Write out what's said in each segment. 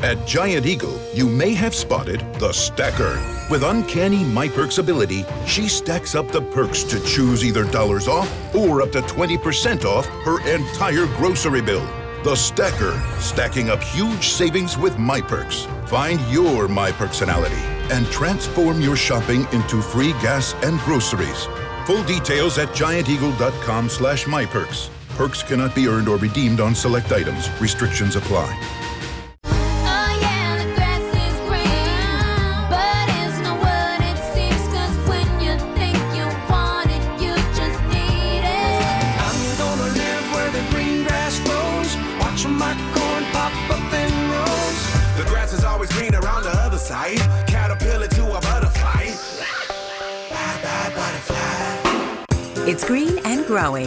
At Giant Eagle, you may have spotted the stacker. With uncanny MyPerks ability, she stacks up the perks to choose either dollars off or up to 20% off her entire grocery bill. The stacker, stacking up huge savings with MyPerks. Find your MyPersonality and transform your shopping into free gas and groceries. Full details at gianteagle.com/MyPerks. Perks cannot be earned or redeemed on select items. Restrictions apply. It's green and growing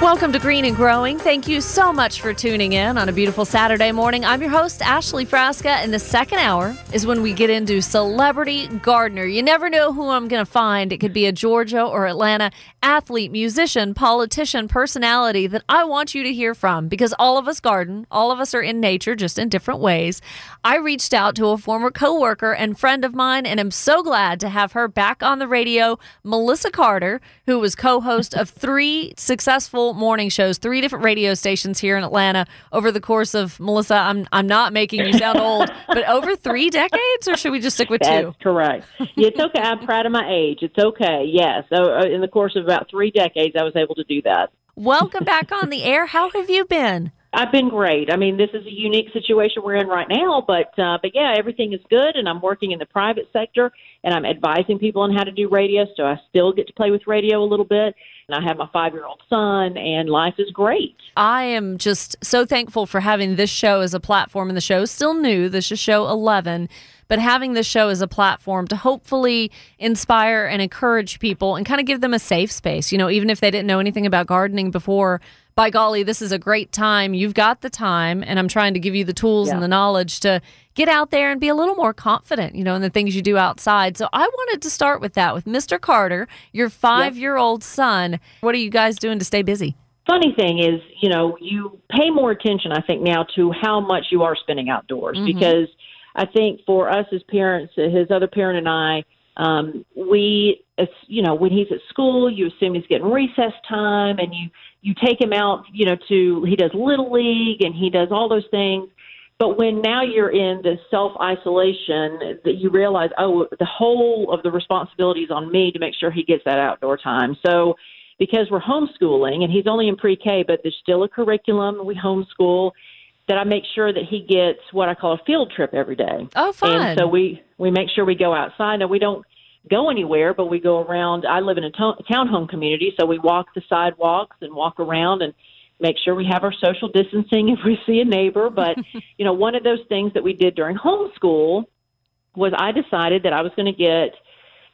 Welcome to Green and Growing. Thank you so much for tuning in on a beautiful Saturday morning. I'm your host, Ashley Frasca, and the second hour is when we get into Celebrity Gardener. You never know who I'm going to find. It could be a Georgia or Atlanta athlete, musician, politician, personality that I want you to hear from, because all of us garden, all of us are in nature, just in different ways. I reached out to a former coworker and friend of mine, and I'm so glad to have her back on the radio, Melissa Carter, who was co-host of three successful morning shows, three different radio stations here in Atlanta over the course of, Melissa, I'm not making you sound old, but over 3 decades, or should we just stick with two? That's correct. It's okay. I'm proud of my age. It's okay. Yes. So in the course of about 3 decades, I was able to do that. Welcome back on the air. How have you been? I've been great. I mean, this is a unique situation we're in right now, but yeah, everything is good, and I'm working in the private sector, and I'm advising people on how to do radio, so I still get to play with radio a little bit. And I have my 5-year-old son, and life is great. I am just so thankful for having this show as a platform, and the show is still new. This is show 11, but having this show as a platform to hopefully inspire and encourage people and kind of give them a safe space. You know, even if they didn't know anything about gardening before, by golly, this is a great time. You've got the time, and I'm trying to give you the tools and the knowledge to get out there and be a little more confident, you know, in the things you do outside. So I wanted to start with that, with Mr. Carter, your 5-year-old son. What are you guys doing to stay busy? Funny thing is, you know, you pay more attention, I think, now to how much you are spending outdoors, because I think for us as parents, his other parent and I, we, you know, when he's at school, you assume he's getting recess time, and you take him out, you know, to, he does Little League and he does all those things. But when now you're in this self-isolation, that you realize, oh, the whole of the responsibility is on me to make sure he gets that outdoor time. So because we're homeschooling, and he's only in pre-K, but there's still a curriculum, and we homeschool, that I make sure that he gets what I call a field trip every day. Oh, fun. And so we make sure we go outside. Now, we don't go anywhere, but we go around. I live in a townhome community, so we walk the sidewalks and walk around and make sure we have our social distancing if we see a neighbor. But, you know, one of those things that we did during homeschool was I decided that I was going to get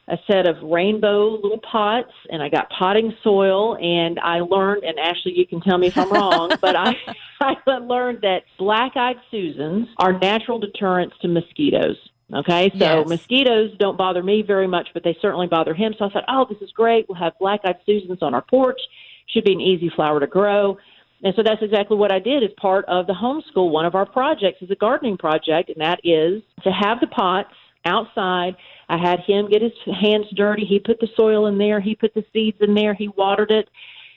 a set of rainbow little pots, and I got potting soil, and I learned, and Ashley, you can tell me if I'm wrong, but I learned that black-eyed Susans are natural deterrents to mosquitoes. Okay, so mosquitoes don't bother me very much, but they certainly bother him. So I thought, oh, this is great. We'll have black-eyed Susans on our porch. Should be an easy flower to grow. And so that's exactly what I did as part of the homeschool. One of our projects is a gardening project, and that is to have the pots outside. I had him get his hands dirty. He put the soil in there. He put the seeds in there. He watered it.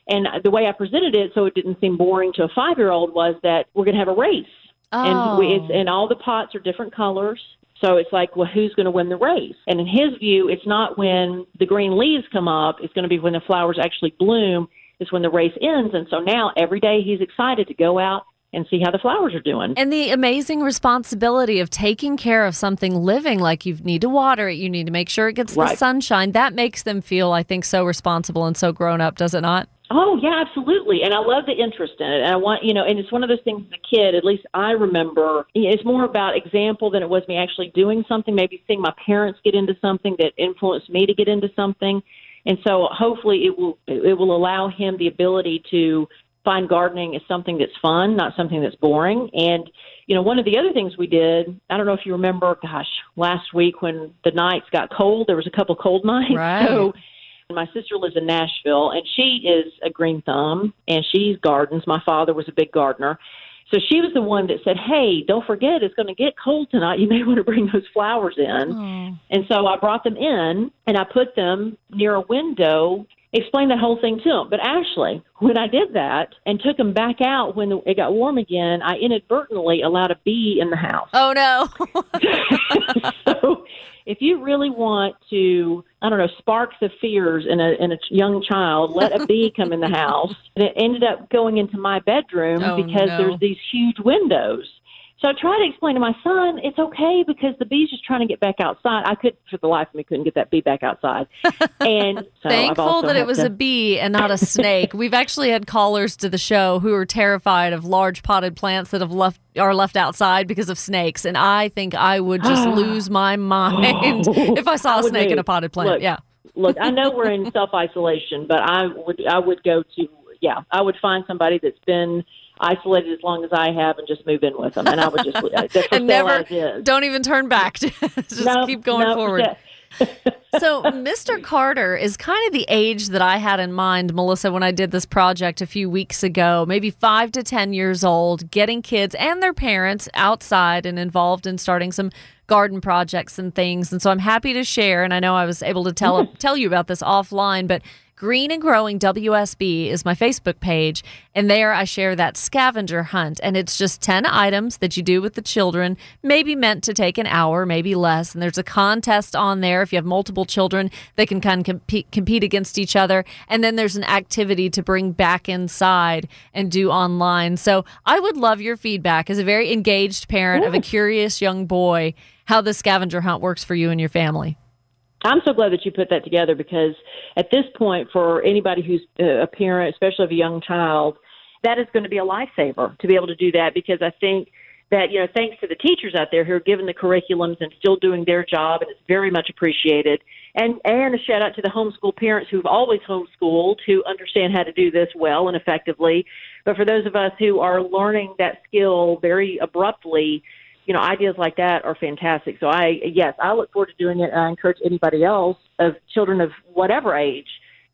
And the way I presented it, so it didn't seem boring to a 5-year-old, was that we're going to have a race. Oh. And all the pots are different colors. So it's like, well, who's going to win the race? And in his view, it's not when the green leaves come up. It's going to be when the flowers actually bloom. Is when the race ends. And so now every day he's excited to go out and see how the flowers are doing. And the amazing responsibility of taking care of something living, like you need to water it, you need to make sure it gets the sunshine. That makes them feel, I think, so responsible and so grown up, does it not? Oh, yeah, absolutely. And I love the interest in it. And I want, you know, and it's one of those things as a kid, at least I remember, it's more about example than it was me actually doing something, maybe seeing my parents get into something that influenced me to get into something. And so hopefully it will allow him the ability to find gardening is something that's fun, not something that's boring. And, you know, one of the other things we did, I don't know if you remember, last week when the nights got cold, there was a couple cold nights. Right. So my sister lives in Nashville, and she is a green thumb, and she gardens. My father was a big gardener. So she was the one that said, hey, don't forget, it's going to get cold tonight. You may want to bring those flowers in. Mm. And so I brought them in, and I put them near a window, explained that whole thing to them. But Ashley, when I did that and took them back out when it got warm again, I inadvertently allowed a bee in the house. Oh, no. So if you really want to, I don't know, spark the fears in a young child, let a bee come in the house. And it ended up going into my bedroom because there's these huge windows. So I tried to explain to my son, it's okay because the bee's just trying to get back outside. I couldn't, for the life of me, couldn't get that bee back outside. And so thankful that it was a bee and not a snake. We've actually had callers to the show who are terrified of large potted plants that have are left outside because of snakes. And I think I would just lose my mind if I saw a snake in a potted plant. Look, yeah. Look, I know we're in self-isolation, but I would go to, yeah, I would find somebody that's been isolated as long as I have and just move in with them. And I would just, that's what never, is. Don't even turn back. Just keep going forward. Yeah. So Mr. Carter is kind of the age that I had in mind, Melissa, when I did this project a few weeks ago, maybe 5 to 10 years old, getting kids and their parents outside and involved in starting some garden projects and things. And so I'm happy to share. And I know I was able to tell you about this offline, but Green and Growing WSB is my Facebook page, and there I share that scavenger hunt, and it's just 10 items that you do with the children, maybe meant to take an hour, maybe less, and there's a contest on there. If you have multiple children, they can kind of compete against each other, and then there's an activity to bring back inside and do online. So I would love your feedback as a very engaged parent of a curious young boy, how the scavenger hunt works for you and your family. I'm so glad that you put that together because at this point, for anybody who's a parent, especially of a young child, that is going to be a lifesaver to be able to do that because I think that, you know, thanks to the teachers out there who are given the curriculums and still doing their job, and it's very much appreciated. And a shout out to the homeschool parents who've always homeschooled, who understand how to do this well and effectively. But for those of us who are learning that skill very abruptly, you know, ideas like that are fantastic. So I look forward to doing it. I encourage anybody else of children of whatever age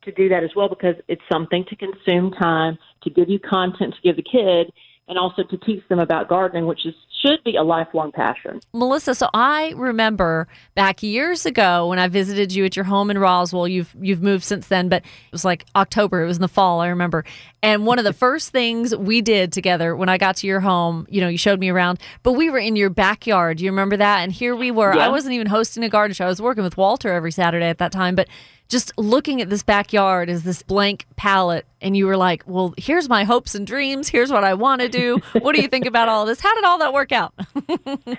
to do that as well, because it's something to consume time, to give you content, to give the kid, and also to teach them about gardening, which should be a lifelong passion. Melissa, so I remember back years ago when I visited you at your home in Roswell, you've moved since then, but it was like October, it was in the fall, I remember. And one of the first things we did together when I got to your home, you know, you showed me around, but we were in your backyard. Do you remember that? And here we were. Yeah. I wasn't even hosting a garden show. I was working with Walter every Saturday at that time, but just looking at this backyard as this blank palette, and you were like, well, here's my hopes and dreams. Here's what I want to do. What do you think about all this? How did all that work out?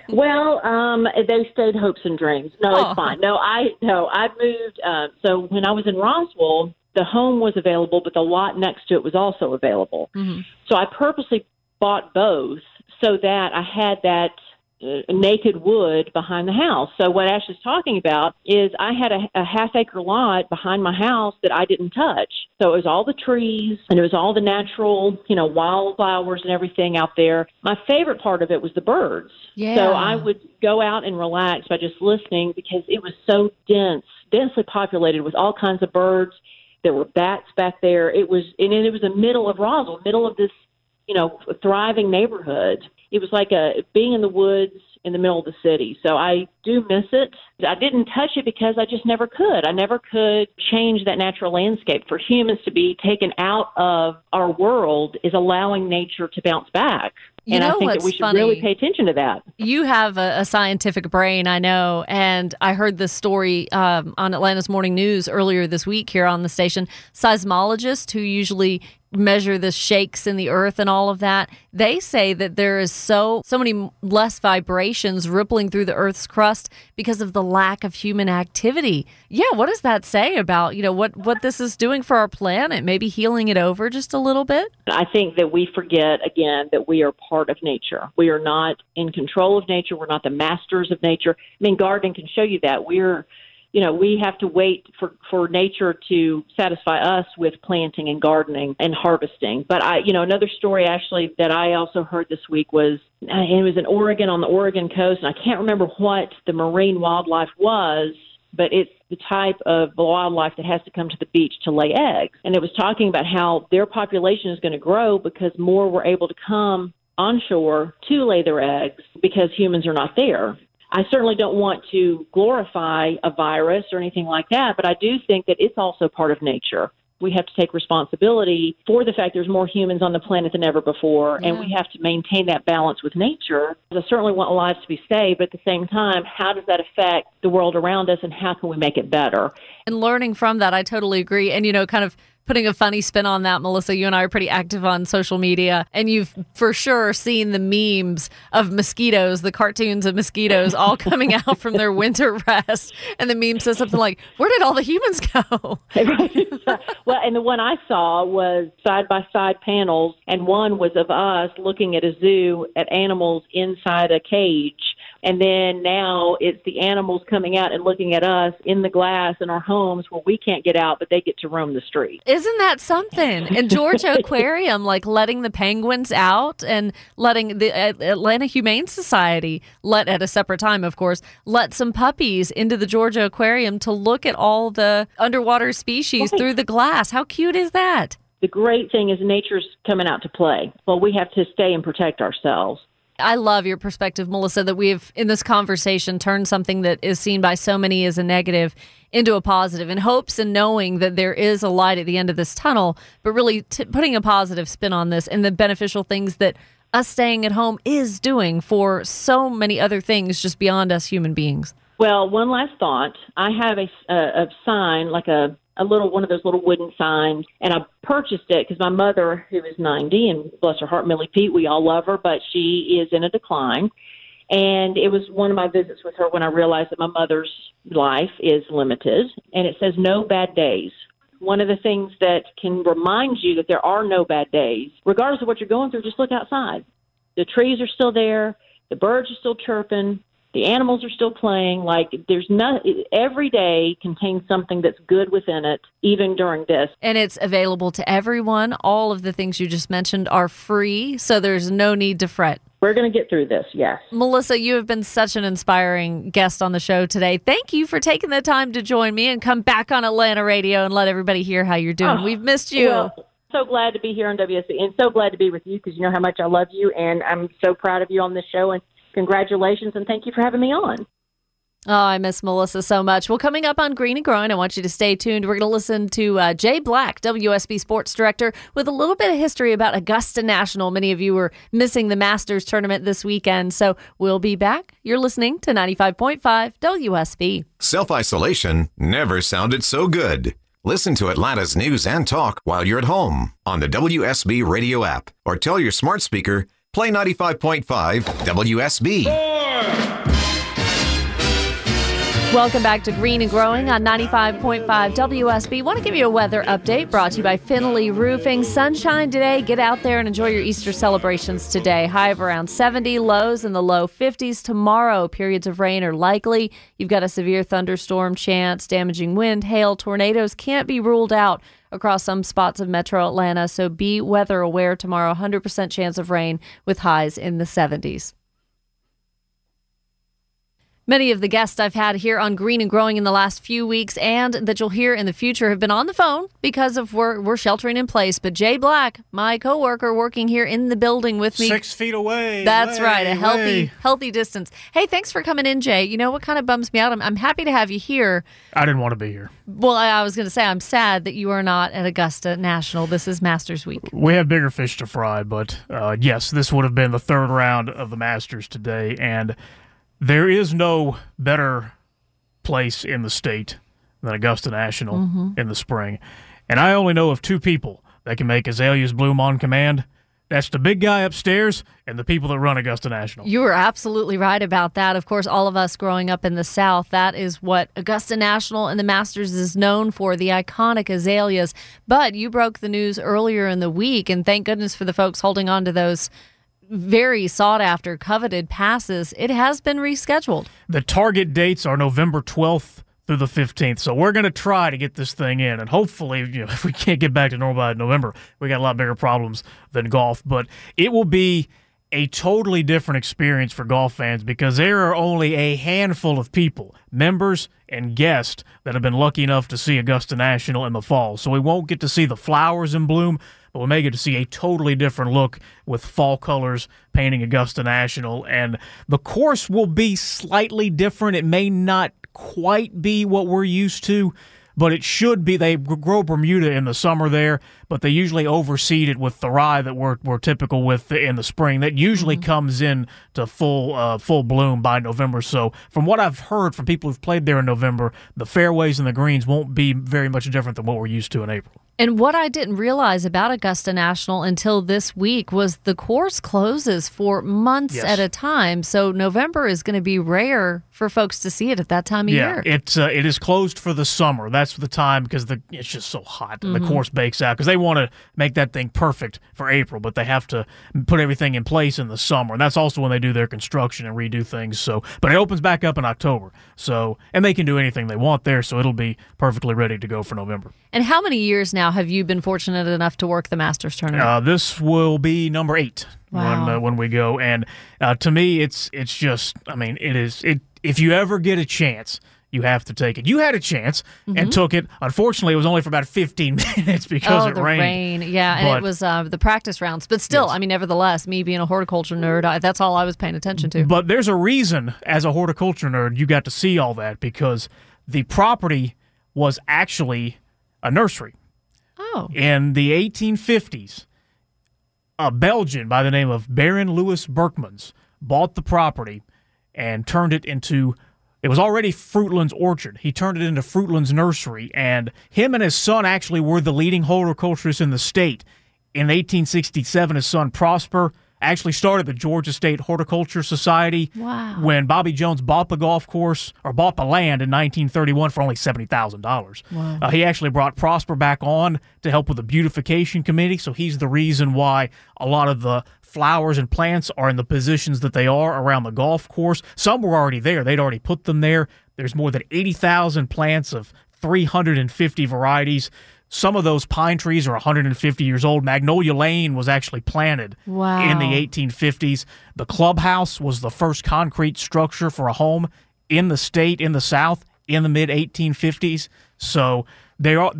Well, they stayed hopes and dreams. No, It's fine. No, I moved. So when I was in Roswell, the home was available, but the lot next to it was also available. Mm-hmm. So I purposely bought both so that I had that naked wood behind the house. So what Ash is talking about is I had a half-acre lot behind my house that I didn't touch. So it was all the trees and it was all the natural, you know, wildflowers and everything out there. My favorite part of it was the birds. Yeah. So I would go out and relax by just listening because it was so densely populated with all kinds of birds. There were bats back there. It was the middle of Roswell, middle of this, you know, thriving neighborhood. It was like being in the woods in the middle of the city. So I do miss it. I didn't touch it because I just never could. I never could change that natural landscape. For humans to be taken out of our world is allowing nature to bounce back. And I think that we should really pay attention to that. You have a scientific brain, I know. And I heard this story on Atlanta's Morning News earlier this week here on the station. Seismologists who usually measure the shakes in the earth and all of that, they say that there is so many less vibrations rippling through the earth's crust because of the lack of human activity. Yeah, what does that say about, you know, what this is doing for our planet? Maybe healing it over just a little bit? I think that we forget, again, that we are part of nature. We are not in control of nature. We're not the masters of nature. I mean, gardening can show you that. We're you know, we have to wait for nature to satisfy us with planting and gardening and harvesting. But I, you know, another story, Ashley, that I also heard this week was, it was in Oregon, on the Oregon coast, and I can't remember what the marine wildlife was, but it's the type of wildlife that has to come to the beach to lay eggs. And it was talking about how their population is going to grow because more were able to come onshore to lay their eggs because humans are not there. I certainly don't want to glorify a virus or anything like that, but I do think that it's also part of nature. We have to take responsibility for the fact there's more humans on the planet than ever before, and we have to maintain that balance with nature. I certainly want lives to be saved, but at the same time, how does that affect the world around us, and how can we make it better? And learning from that, I totally agree. And, you know, kind of putting a funny spin on that, Melissa, you and I are pretty active on social media, and you've for sure seen the memes of mosquitoes, the cartoons of mosquitoes all coming out from their winter rest. And the meme says something like, where did all the humans go? Well, and the one I saw was side-by-side panels, and one was of us looking at a zoo at animals inside a cage. And then now it's the animals coming out and looking at us in the glass in our homes where we can't get out, but they get to roam the street. Isn't that something? And Georgia Aquarium, like letting the penguins out and letting the Atlanta Humane Society, let at a separate time, of course, let some puppies into the Georgia Aquarium to look at all the underwater species through the glass. How cute is that? The great thing is nature's coming out to play. Well, we have to stay and protect ourselves. I love your perspective, Melissa, that we have in this conversation turned something that is seen by so many as a negative into a positive, in hopes and knowing that there is a light at the end of this tunnel, but really putting a positive spin on this and the beneficial things that us staying at home is doing for so many other things just beyond us human beings. Well, one last thought. I have a sign, like a little one of those little wooden signs, and I purchased it because my mother, who is 90, and bless her heart, Millie Pete, we all love her, but she is in a decline. And it was one of my visits with her when I realized that my mother's life is limited, and it says no bad days. One of the things that can remind you that there are no bad days, regardless of what you're going through, just look outside. The trees are still there. The birds are still chirping. The animals are still playing. Like, there's no, every day contains something that's good within it, even during this. And it's available to everyone. All of the things you just mentioned are free, so there's no need to fret. We're going to get through this, yes. Melissa, you have been such an inspiring guest on the show today. Thank you for taking the time to join me and come back on Atlanta Radio and let everybody hear how you're doing. We've missed you. Well, so glad to be here on WSB, and so glad to be with you because you know how much I love you, and I'm so proud of you on this show. And congratulations, and thank you for having me on. Oh, I miss Melissa so much. Well, coming up on Green and Growing, I want you to stay tuned. We're going to listen to Jay Black, WSB sports director, with a little bit of history about Augusta National. Many of you were missing the Masters tournament this weekend, so we'll be back. You're listening to 95.5 WSB. Self-isolation never sounded so good. Listen to Atlanta's news and talk while you're at home on the WSB radio app, or tell your smart speaker, play 95.5 WSB. Welcome back to Green and Growing on 95.5 WSB. Want to give you a weather update brought to you by Finley Roofing. Sunshine today. Get out there and enjoy your Easter celebrations today. High of around 70, lows in the low 50s. Tomorrow, periods of rain are likely. You've got a severe thunderstorm chance. Damaging wind, hail, tornadoes can't be ruled out across some spots of metro Atlanta, so be weather aware tomorrow. 100% chance of rain with highs in the 70s. Many of the guests I've had here on Green and Growing in the last few weeks and that you'll hear in the future have been on the phone because of we're sheltering in place. But Jay Black, my coworker working here in the building with me. 6 feet away. That's right. A healthy distance. Hey, thanks for coming in, Jay. You know what kind of bums me out? I'm happy to have you here. I didn't want to be here. Well, I was going to say, I'm sad that you are not at Augusta National. This is Masters Week. We have bigger fish to fry, but yes, this would have been the third round of the Masters today, and there is no better place in the state than Augusta National in the spring. And I only know of two people that can make azaleas bloom on command. That's the big guy upstairs and the people that run Augusta National. You are absolutely right about that. Of course, all of us growing up in the South, that is what Augusta National and the Masters is known for, the iconic azaleas. But you broke the news earlier in the week, and thank goodness for the folks holding on to those very sought-after, coveted passes. It has been rescheduled. The target dates are November 12th through the 15th. So we're going to try to get this thing in, and hopefully, you know, if we can't get back to normal by November, we got a lot bigger problems than golf. But it will be a totally different experience for golf fans because there are only a handful of people, members and guests, that have been lucky enough to see Augusta National in the fall. So we won't get to see the flowers in bloom, but we may get to see a totally different look with fall colors painting Augusta National. And the course will be slightly different. It may not quite be what we're used to, but it should be. They grow Bermuda in the summer there, but they usually overseed it with the rye that we're typical with in the spring. That usually comes in to full bloom by November. So from what I've heard from people who've played there in November, the fairways and the greens won't be very much different than what we're used to in April. And what I didn't realize about Augusta National until this week was the course closes for months at a time. So November is going to be rare for folks to see it at that time of year. Yeah, it is closed for the summer. That's the time because it's just so hot and the course bakes out because they want to make that thing perfect for April, but they have to put everything in place in the summer. And that's also when they do their construction and redo things. So, but it opens back up in October. So, and they can do anything they want there. So it'll be perfectly ready to go for November. And how many years now have you been fortunate enough to work the Masters tournament? This will be number 8 when we go. And to me, it's just, I mean, it is. If you ever get a chance, you have to take it. You had a chance and took it. Unfortunately, it was only for about 15 minutes because it rained. And it was the practice rounds. But still, I mean, nevertheless, me being a horticulture nerd, that's all I was paying attention to. But there's a reason, as a horticulture nerd, you got to see all that because the property was actually a nursery. Oh. In the 1850s, a Belgian by the name of Baron Louis Berkmans bought the property and turned it into, it was already Fruitland's orchard. He turned it into Fruitland's nursery, and him and his son actually were the leading horticulturists in the state. In 1867, his son Prosper actually started the Georgia State Horticulture Society. Wow. When Bobby Jones bought the golf course, or bought the land in 1931 for only $70,000. Wow. He actually brought Prosper back on to help with the beautification committee, so he's the reason why a lot of the flowers and plants are in the positions that they are around the golf course. Some were already there. They'd already put them there. There's more than 80,000 plants of 350 varieties. Some of those pine trees are 150 years old. Magnolia Lane was actually planted in the 1850s. The clubhouse was the first concrete structure for a home in the state, in the South, in the mid-1850s. So there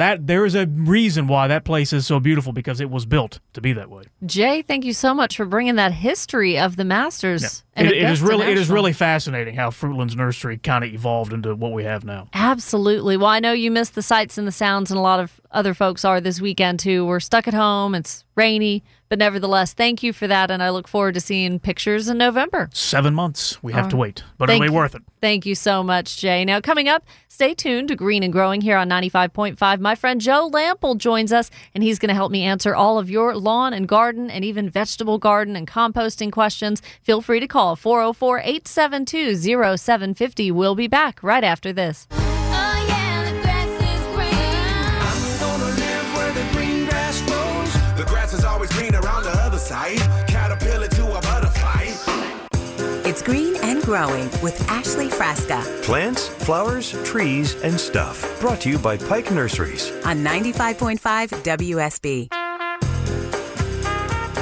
is a reason why that place is so beautiful, because it was built to be that way. Jay, thank you so much for bringing that history of the Masters. It is really fascinating how Fruitland's Nursery kind of evolved into what we have now. Absolutely. Well, I know you missed the sights and the sounds, and a lot of other folks are this weekend too. We're stuck at home. It's rainy, but nevertheless, thank you for that, and I look forward to seeing pictures in November. 7 months we have to wait, but it'll be worth it. Thank you so much, Jay. Now, coming up, stay tuned to Green and Growing here on 95.5. My friend Joe Lample joins us, and he's going to help me answer all of your lawn and garden and even vegetable garden and composting questions. Feel free to call 404-872-0750. We'll be back right after this. It's Green and Growing with Ashley Frasca. Plants, flowers, trees, and stuff. Brought to you by Pike Nurseries on 95.5 WSB.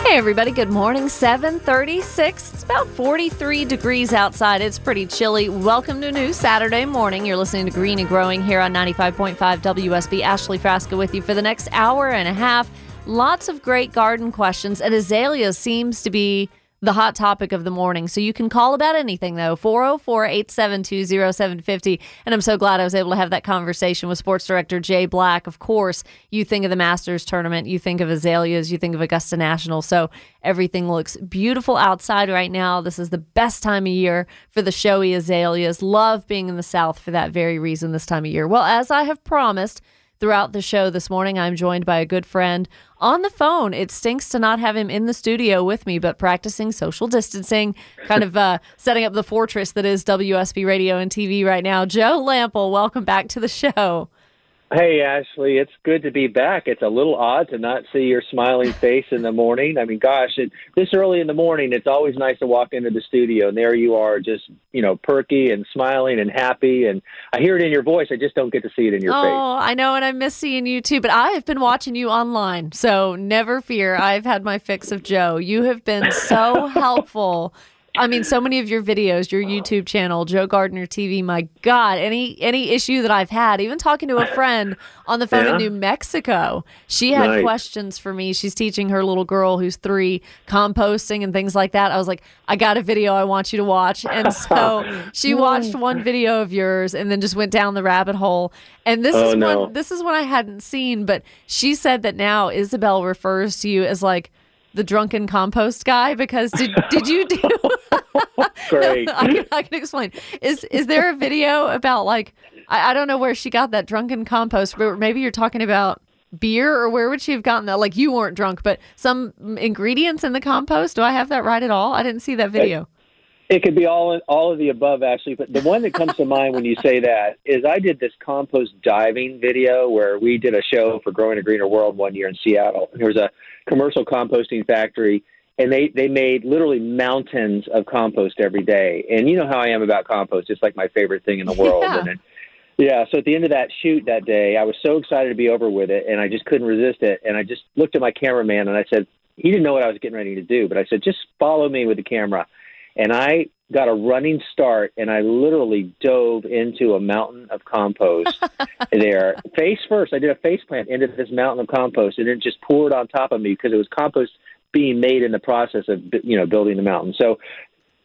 Hey everybody, good morning. 7:36. It's about 43 degrees outside. It's pretty chilly. Welcome to a new Saturday morning. You're listening to Green and Growing here on 95.5 WSB. Ashley Frasca with you for the next hour and a half. Lots of great garden questions, and azalea seems to be the hot topic of the morning. So you can call about anything, though, 404-872-0750. And I'm so glad I was able to have that conversation with sports director Jay Black. Of course, you think of the Masters tournament, you think of azaleas, you think of Augusta National. So everything looks beautiful outside right now. This is the best time of year for the showy azaleas. Love being in the South for that very reason this time of year. Well, as I have promised, throughout the show this morning, I'm joined by a good friend on the phone. It stinks to not have him in the studio with me, but practicing social distancing, kind of setting up the fortress that is WSB Radio and TV right now. Joe Lample, welcome back to the show. Hey, Ashley, it's good to be back. It's a little odd to not see your smiling face in the morning. I mean, gosh, this early in the morning, it's always nice to walk into the studio, and there you are just, you know, perky and smiling and happy. And I hear it in your voice. I just don't get to see it in your face. Oh, I know, and I miss seeing you, too. But I have been watching you online, so never fear. I've had my fix of Joe. You have been so helpful. I mean, so many of your videos, your YouTube channel, Joe Gardner TV, my God, any issue that I've had, even talking to a friend on the phone in New Mexico, she had questions for me. She's teaching her little girl who's 3 composting and things like that. I was like, I got a video I want you to watch. And so she watched one video of yours and then just went down the rabbit hole. And this is one I hadn't seen, but she said that now Isabel refers to you as like, the drunken compost guy, because did you do? Great. No, I can explain. Is there a video about like I don't know where she got that drunken compost, but maybe you're talking about beer, or where would she have gotten that? Like you weren't drunk, but some ingredients in the compost. Do I have that right at all? I didn't see that video. It could be all of the above, actually. But the one that comes to mind when you say that is I did this compost diving video where we did a show for Growing a Greener World one year in Seattle. And there was a commercial composting factory, and they made literally mountains of compost every day. And you know how I am about compost. It's like my favorite thing in the world. Yeah. And so at the end of that shoot that day, I was so excited to be over with it, and I just couldn't resist it. And I just looked at my cameraman, and I said, he didn't know what I was getting ready to do, but I said, just follow me with the camera. And I got a running start, and I literally dove into a mountain of compost there. Face first, I did a face plant into this mountain of compost, and it just poured on top of me because it was compost being made in the process of, you know, building the mountain. So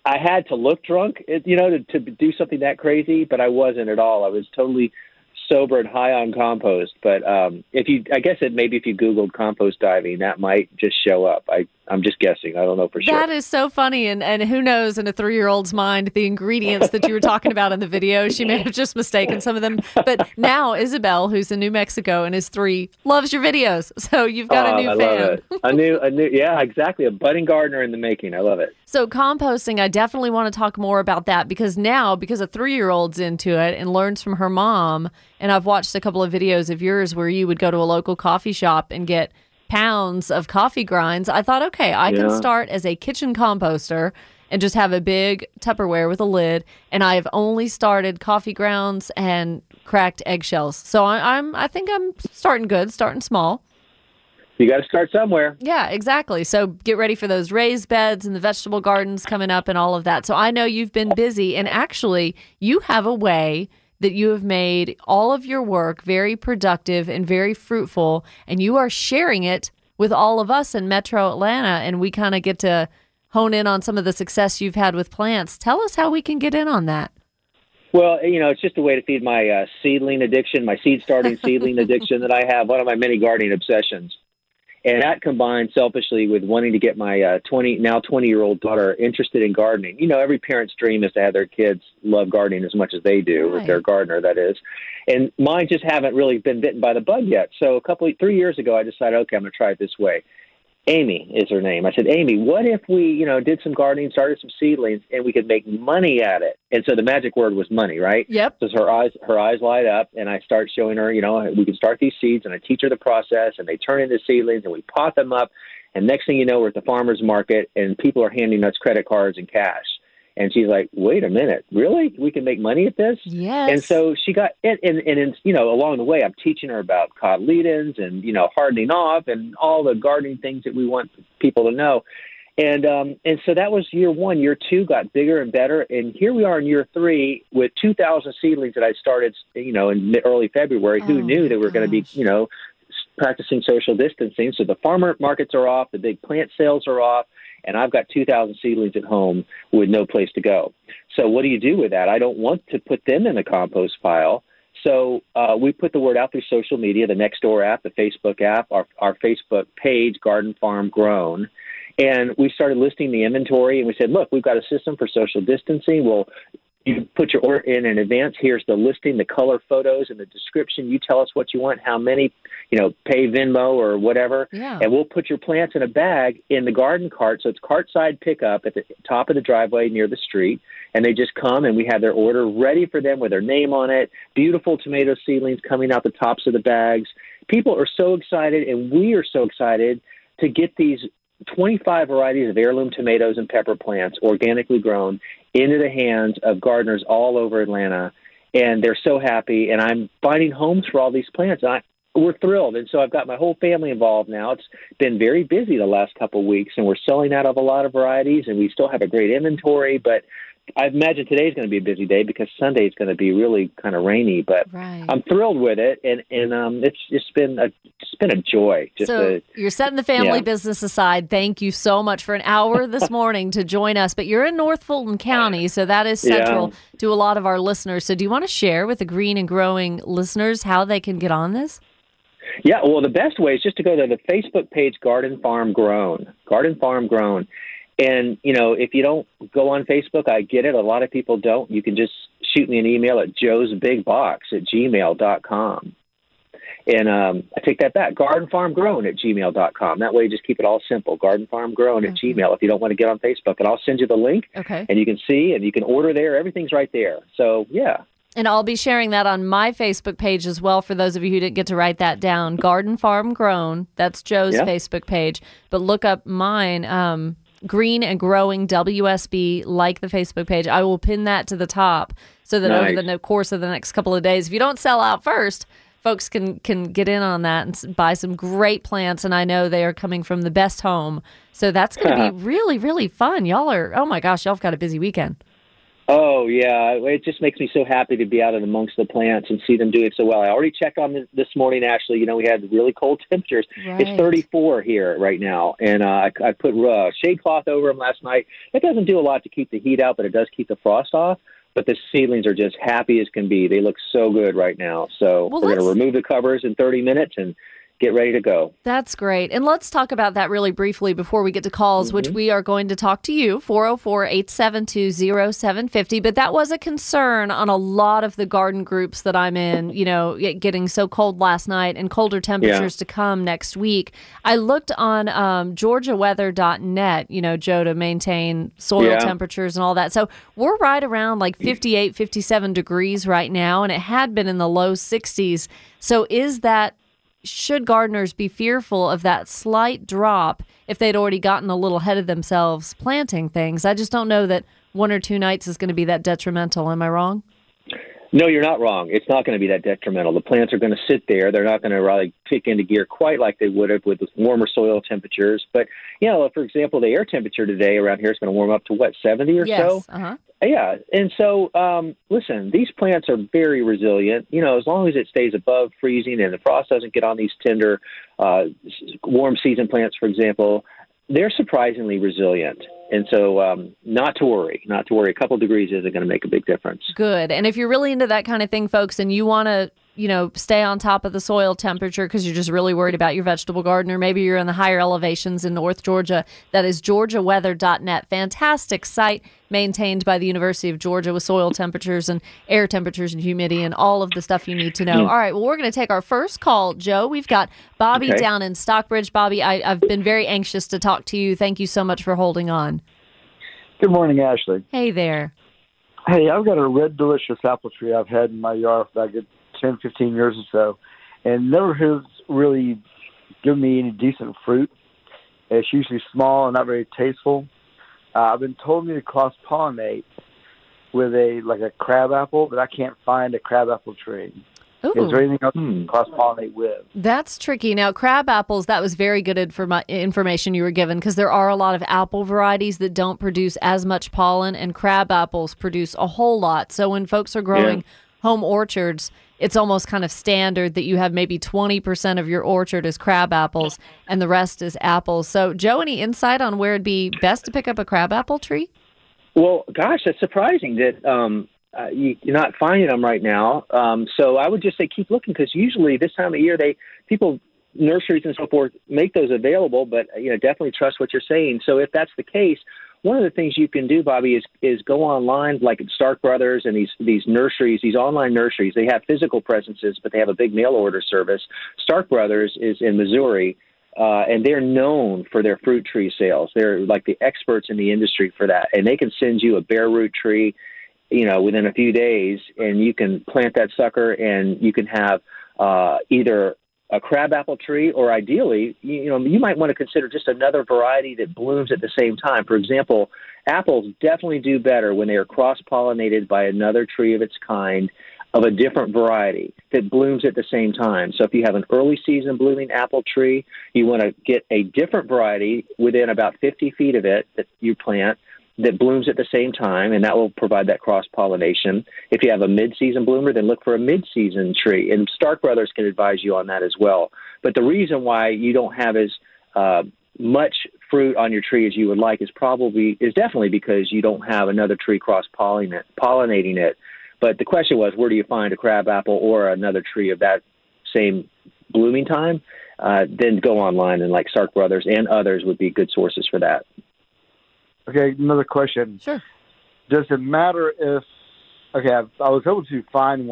I had to look drunk, you know, to do something that crazy, but I wasn't at all. I was totally sober and high on compost. But if you Googled compost diving, that might just show up. I'm just guessing. I don't know for sure. That is so funny. And who knows, in a 3-year-old's mind, the ingredients that you were talking about in the video, she may have just mistaken some of them. But now Isabel, who's in New Mexico and is 3, loves your videos. So you've got a new fan. A new, yeah, exactly. A budding gardener in the making. I love it. So composting, I definitely want to talk more about that because a 3-year-old's into it and learns from her mom. And I've watched a couple of videos of yours where you would go to a local coffee shop and get pounds of coffee grinds. I thought, okay, I can start as a kitchen composter and just have a big Tupperware with a lid. And I've only started coffee grounds and cracked eggshells. So I think I'm starting good, starting small. You got to start somewhere. Yeah, exactly. So get ready for those raised beds and the vegetable gardens coming up and all of that. So I know you've been busy, and actually you have a way that you have made all of your work very productive and very fruitful, and you are sharing it with all of us in Metro Atlanta, and we kind of get to hone in on some of the success you've had with plants. Tell us how we can get in on that. Well, you know, it's just a way to feed my seedling addiction, my seed-starting seedling addiction that I have, one of my many gardening obsessions. And that combined selfishly with wanting to get my 20-year-old daughter interested in gardening. You know, every parent's dream is to have their kids love gardening as much as they do, if they're a gardener, that is. And mine just haven't really been bitten by the bug yet. So 3 years ago, I decided, okay, I'm going to try it this way. Amy is her name. I said, Amy, what if we, you know, did some gardening, started some seedlings, and we could make money at it? And so the magic word was money, right? Yep. Because her eyes light up, and I start showing her, you know, we can start these seeds, and I teach her the process, and they turn into seedlings, and we pot them up. And next thing you know, we're at the farmer's market, and people are handing us credit cards and cash. And she's like, wait a minute, really? We can make money at this? Yes. And so she got it. And you know, along the way, I'm teaching her about cotyledons and, you know, hardening off and all the gardening things that we want people to know. And so that was year 1. Year 2 got bigger and better. And here we are in year 3 with 2,000 seedlings that I started, you know, in early February. Who knew that we were going to be, you know, practicing social distancing? So the farmer markets are off. The big plant sales are off. And I've got 2,000 seedlings at home with no place to go. So what do you do with that? I don't want to put them in a compost pile. So we put the word out through social media, the Nextdoor app, the Facebook app, our Facebook page, Garden Farm Grown. And we started listing the inventory, and we said, look, we've got a system for social distancing. We'll You put your order in advance. Here's the listing, the color photos, and the description. You tell us what you want, how many, pay Venmo or whatever. Yeah. And we'll put your plants in a bag in the garden cart. So it's cart-side pickup at the top of the driveway near the street. And they just come, and we have their order ready for them with their name on it. Beautiful tomato seedlings coming out the tops of the bags. People are so excited, and we are so excited to get these 25 varieties of heirloom tomatoes and pepper plants organically grown into the hands of gardeners all over Atlanta. And they're so happy. And I'm finding homes for all these plants. We're thrilled. And so I've got my whole family involved now. It's been very busy the last couple of weeks, and we're selling out of a lot of varieties, and we still have a great inventory. But I imagine today's going to be a busy day because Sunday is going to be really kind of rainy, but right. I'm thrilled with it. And it's been a joy. You're setting the family business aside. Thank you so much for an hour this morning to join us, but you're in North Fulton County. So that is central to a lot of our listeners. So do you want to share with the Green and Growing listeners how they can get on this? Yeah. Well, the best way is just to go to the Facebook page, Garden Farm Grown. And, if you don't go on Facebook, I get it. A lot of people don't. You can just shoot me an email at joesbigbox@gmail.com. And I take that back, gardenfarmgrown@gmail.com. That way, just keep it all simple, gardenfarmgrown@gmail if you don't want to get on Facebook. And I'll send you the link, and you can see, and you can order there. Everything's right there. So, yeah. And I'll be sharing that on my Facebook page as well for those of you who didn't get to write that down. Garden Farm Grown, that's Joe's Facebook page. But look up mine, Green and Growing WSB, like the Facebook page. I will pin that to the top so that over the course of the next couple of days, if you don't sell out first, folks can get in on that and buy some great plants. And I know they are coming from the best home. So that's going to be really, really fun. Y'all have got a busy weekend. Oh, yeah. It just makes me so happy to be out amongst the plants and see them doing so well. I already checked on this morning, Ashley. We had really cold temperatures. Right. It's 34 here right now, and I put shade cloth over them last night. It doesn't do a lot to keep the heat out, but it does keep the frost off. But the seedlings are just happy as can be. They look so good right now. So we're going to remove the covers in 30 minutes and get ready to go. That's great. And let's talk about that really briefly before we get to calls, which we are going to talk to you, 404-872-0750. But that was a concern on a lot of the garden groups that I'm in, getting so cold last night and colder temperatures to come next week. I looked on GeorgiaWeather.net, Joe, to maintain soil temperatures and all that. So we're right around 58, 57 degrees right now, and it had been in the low 60s. So should gardeners be fearful of that slight drop if they'd already gotten a little ahead of themselves planting things? I just don't know that one or two nights is going to be that detrimental. Am I wrong? No, you're not wrong. It's not going to be that detrimental. The plants are going to sit there. They're not going to really kick into gear quite like they would have with warmer soil temperatures. But, for example, the air temperature today around here is going to warm up to, 70 or so? Yeah. And so, listen, these plants are very resilient. As long as it stays above freezing and the frost doesn't get on these tender, warm season plants, for example, they're surprisingly resilient. And so not to worry. A couple degrees isn't going to make a big difference. Good. And if you're really into that kind of thing, folks, and you want to, stay on top of the soil temperature because you're just really worried about your vegetable garden, or maybe you're in the higher elevations in North Georgia, that is GeorgiaWeather.net. Fantastic site maintained by the University of Georgia with soil temperatures and air temperatures and humidity and all of the stuff you need to know. All right, well, we're going to take our first call, Joe. We've got Bobby down in Stockbridge. Bobby, I've been very anxious to talk to you. Thank you so much for holding on. Good morning, Ashley. Hey there. Hey, I've got a red delicious apple tree I've had in my yard for like 10, 15 years or so, and never has really given me any decent fruit. It's usually small and not very tasteful. I've been told me to cross-pollinate with a crab apple, but I can't find a crab apple tree. Ooh. Is there anything else you can cross-pollinate with? That's tricky. Now, crab apples, that was very good information you were given, because there are a lot of apple varieties that don't produce as much pollen, and crab apples produce a whole lot. So when folks are growing home orchards, it's almost kind of standard that you have maybe 20% of your orchard is crab apples and the rest is apples. So, Joe, any insight on where it'd be best to pick up a crab apple tree? Well, gosh, that's surprising that you're not finding them right now. So I would just say keep looking, because usually this time of year, nurseries and so forth make those available, but definitely trust what you're saying. So if that's the case, one of the things you can do, Bobby, is go online, like at Stark Brothers and these nurseries, these online nurseries. They have physical presences, but they have a big mail order service. Stark Brothers is in Missouri, and they're known for their fruit tree sales. They're like the experts in the industry for that, and they can send you a bare root tree, you know, within a few days, and you can plant that sucker, and you can have either a crabapple tree, or ideally, you might want to consider just another variety that blooms at the same time. For example, apples definitely do better when they are cross-pollinated by another tree of its kind of a different variety that blooms at the same time. So if you have an early season blooming apple tree, you want to get a different variety within about 50 feet of it that you plant that blooms at the same time, and that will provide that cross-pollination. If you have a mid-season bloomer, then look for a mid-season tree, and Stark Brothers can advise you on that as well. But the reason why you don't have as much fruit on your tree as you would like is definitely because you don't have another tree cross-pollinating it. But the question was, where do you find a crabapple or another tree of that same blooming time? Then go online, and like Stark Brothers and others would be good sources for that. Okay, another question. Sure. Does it matter if, I was able to find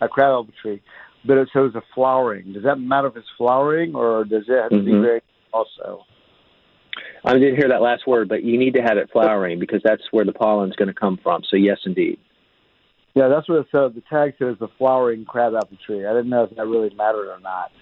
a crabapple tree, but it shows a flowering. Does that matter if it's flowering, or does it have to be very also? I didn't hear that last word, but you need to have it flowering because that's where the pollen's going to come from. So yes, indeed. Yeah, that's what it said. The tag says the flowering crabapple tree. I didn't know if that really mattered or not.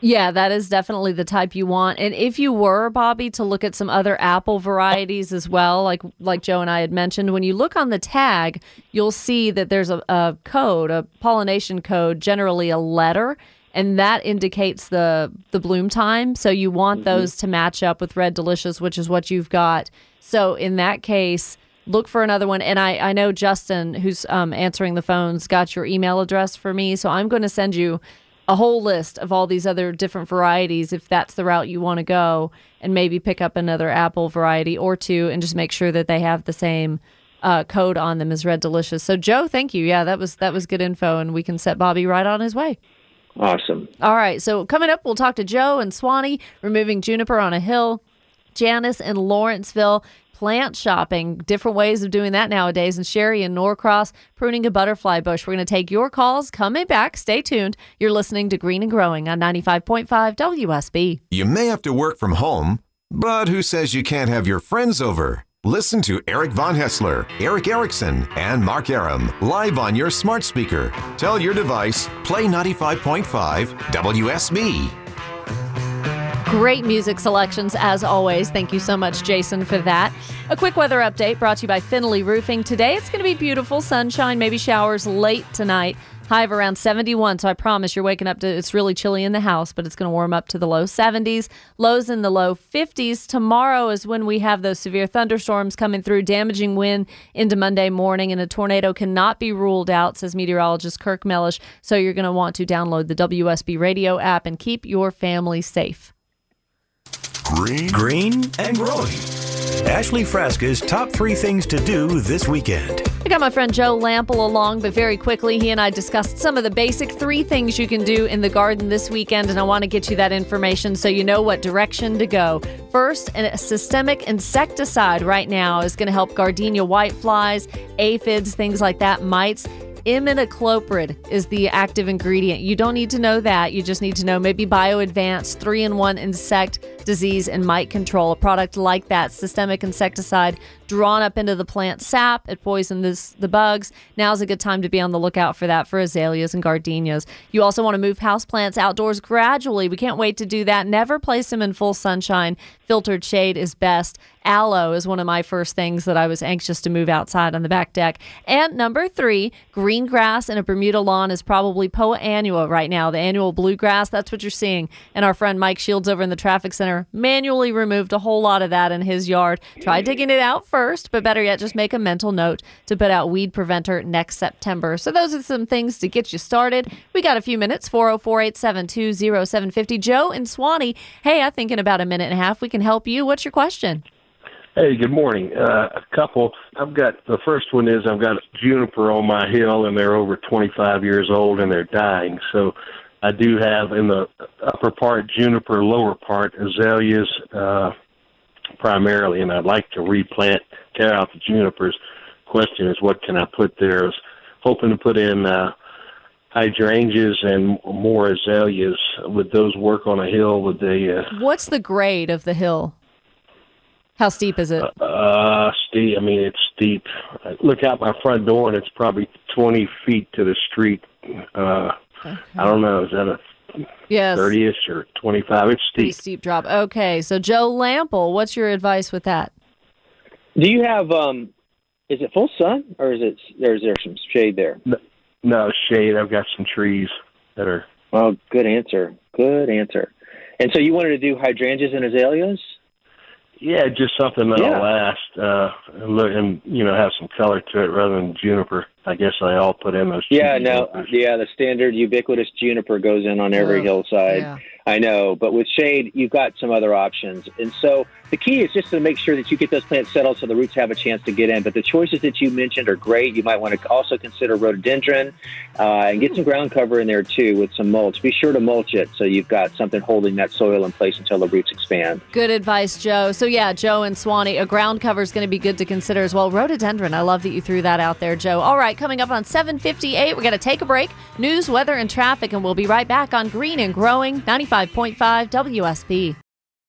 Yeah, that is definitely the type you want. And if you were, Bobby, to look at some other apple varieties as well, like Joe and I had mentioned, when you look on the tag, you'll see that there's a code, a pollination code, generally a letter, and that indicates the bloom time. So you want those to match up with Red Delicious, which is what you've got. So in that case, look for another one. And I know Justin, who's answering the phones, got your email address for me, so I'm going to send you a whole list of all these other different varieties if that's the route you want to go, and maybe pick up another apple variety or two and just make sure that they have the same code on them as Red Delicious. So, Joe, thank you. Yeah, that was good info, and we can set Bobby right on his way. Awesome. All right, so coming up, we'll talk to Joe and Swanee, removing juniper on a hill, Janice in Lawrenceville, plant shopping, different ways of doing that nowadays, and Sherry in Norcross, pruning a butterfly bush. We're going to take your calls. Coming back, stay tuned. You're listening to Green and Growing on 95.5 WSB. You may have to work from home, but who says you can't have your friends over? Listen to Eric Von Hessler, Eric Erickson, and Mark Aram live on your smart speaker. Tell your device, play 95.5 WSB. Great music selections, as always. Thank you so much, Jason, for that. A quick weather update brought to you by Finley Roofing. Today, it's going to be beautiful sunshine, maybe showers late tonight. High of around 71, so I promise you're waking up to it's really chilly in the house, but it's going to warm up to the low 70s. Lows in the low 50s. Tomorrow is when we have those severe thunderstorms coming through, damaging wind into Monday morning, and a tornado cannot be ruled out, says meteorologist Kirk Mellish, so you're going to want to download the WSB radio app and keep your family safe. Green and growing. Ashley Frasca's top 3 things to do this weekend. I got my friend Joe Lample along, but very quickly he and I discussed some of the basic 3 things you can do in the garden this weekend, and I want to get you that information so you know what direction to go. First, a systemic insecticide right now is going to help gardenia whiteflies, aphids, things like that, mites. Imidacloprid is the active ingredient. You don't need to know that. You just need to know maybe BioAdvanced 3-in-1 insect disease and mite control. A product like that, systemic insecticide, drawn up into the plant sap. It poisons the bugs. Now's a good time to be on the lookout for that for azaleas and gardenias. You also want to move houseplants outdoors gradually. We can't wait to do that. Never place them in full sunshine. Filtered shade is best. Aloe is one of my first things that I was anxious to move outside on the back deck. And number 3, green grass in a Bermuda lawn is probably Poa annua right now. The annual bluegrass, that's what you're seeing. And our friend Mike Shields over in the traffic center manually removed a whole lot of that in his yard. Try digging it out first, but better yet, just make a mental note to put out weed preventer next September. So those are some things to get you started. We got a few minutes, 404-872-0750. Joe and Swanee, hey, I think in about a minute and a half we can help you. What's your question? Hey, good morning. A couple. The first one is I've got juniper on my hill, and they're over 25 years old, and they're dying. So I do have in the upper part juniper, lower part azaleas, primarily, and I'd like to replant, tear out the junipers. Question is, what can I put there? I was hoping to put in hydrangeas and more azaleas. Would those work on a hill? Would they? What's the grade of the hill? How steep is it? Steep. I mean, it's steep. I look out my front door, and it's probably 20 feet to the street. Okay. I don't know. Is that a 30-ish or 25? It's steep. Pretty steep drop. Okay. So, Joe Lample, what's your advice with that? Do you have, is it full sun, or is there some shade there? No shade. I've got some trees that are. Oh, good answer. Good answer. And so you wanted to do hydrangeas and azaleas? Yeah, just something that'll last, and you know, have some color to it rather than juniper. I guess they all put in those. Yeah, no, junipers. Yeah, the standard ubiquitous juniper goes in on every hillside. Yeah. I know, but with shade, you've got some other options, and so the key is just to make sure that you get those plants settled so the roots have a chance to get in. But the choices that you mentioned are great. You might want to also consider rhododendron, and get some ground cover in there too with some mulch. Be sure to mulch it so you've got something holding that soil in place until the roots expand. Good advice, Joe. So yeah, Joe and Swanee, a ground cover is going to be good to consider as well. Rhododendron, I love that you threw that out there, Joe. All right, coming up on 7:58, we're going to take a break. News, weather, and traffic, and we'll be right back on Green and Growing 95.5 WSB.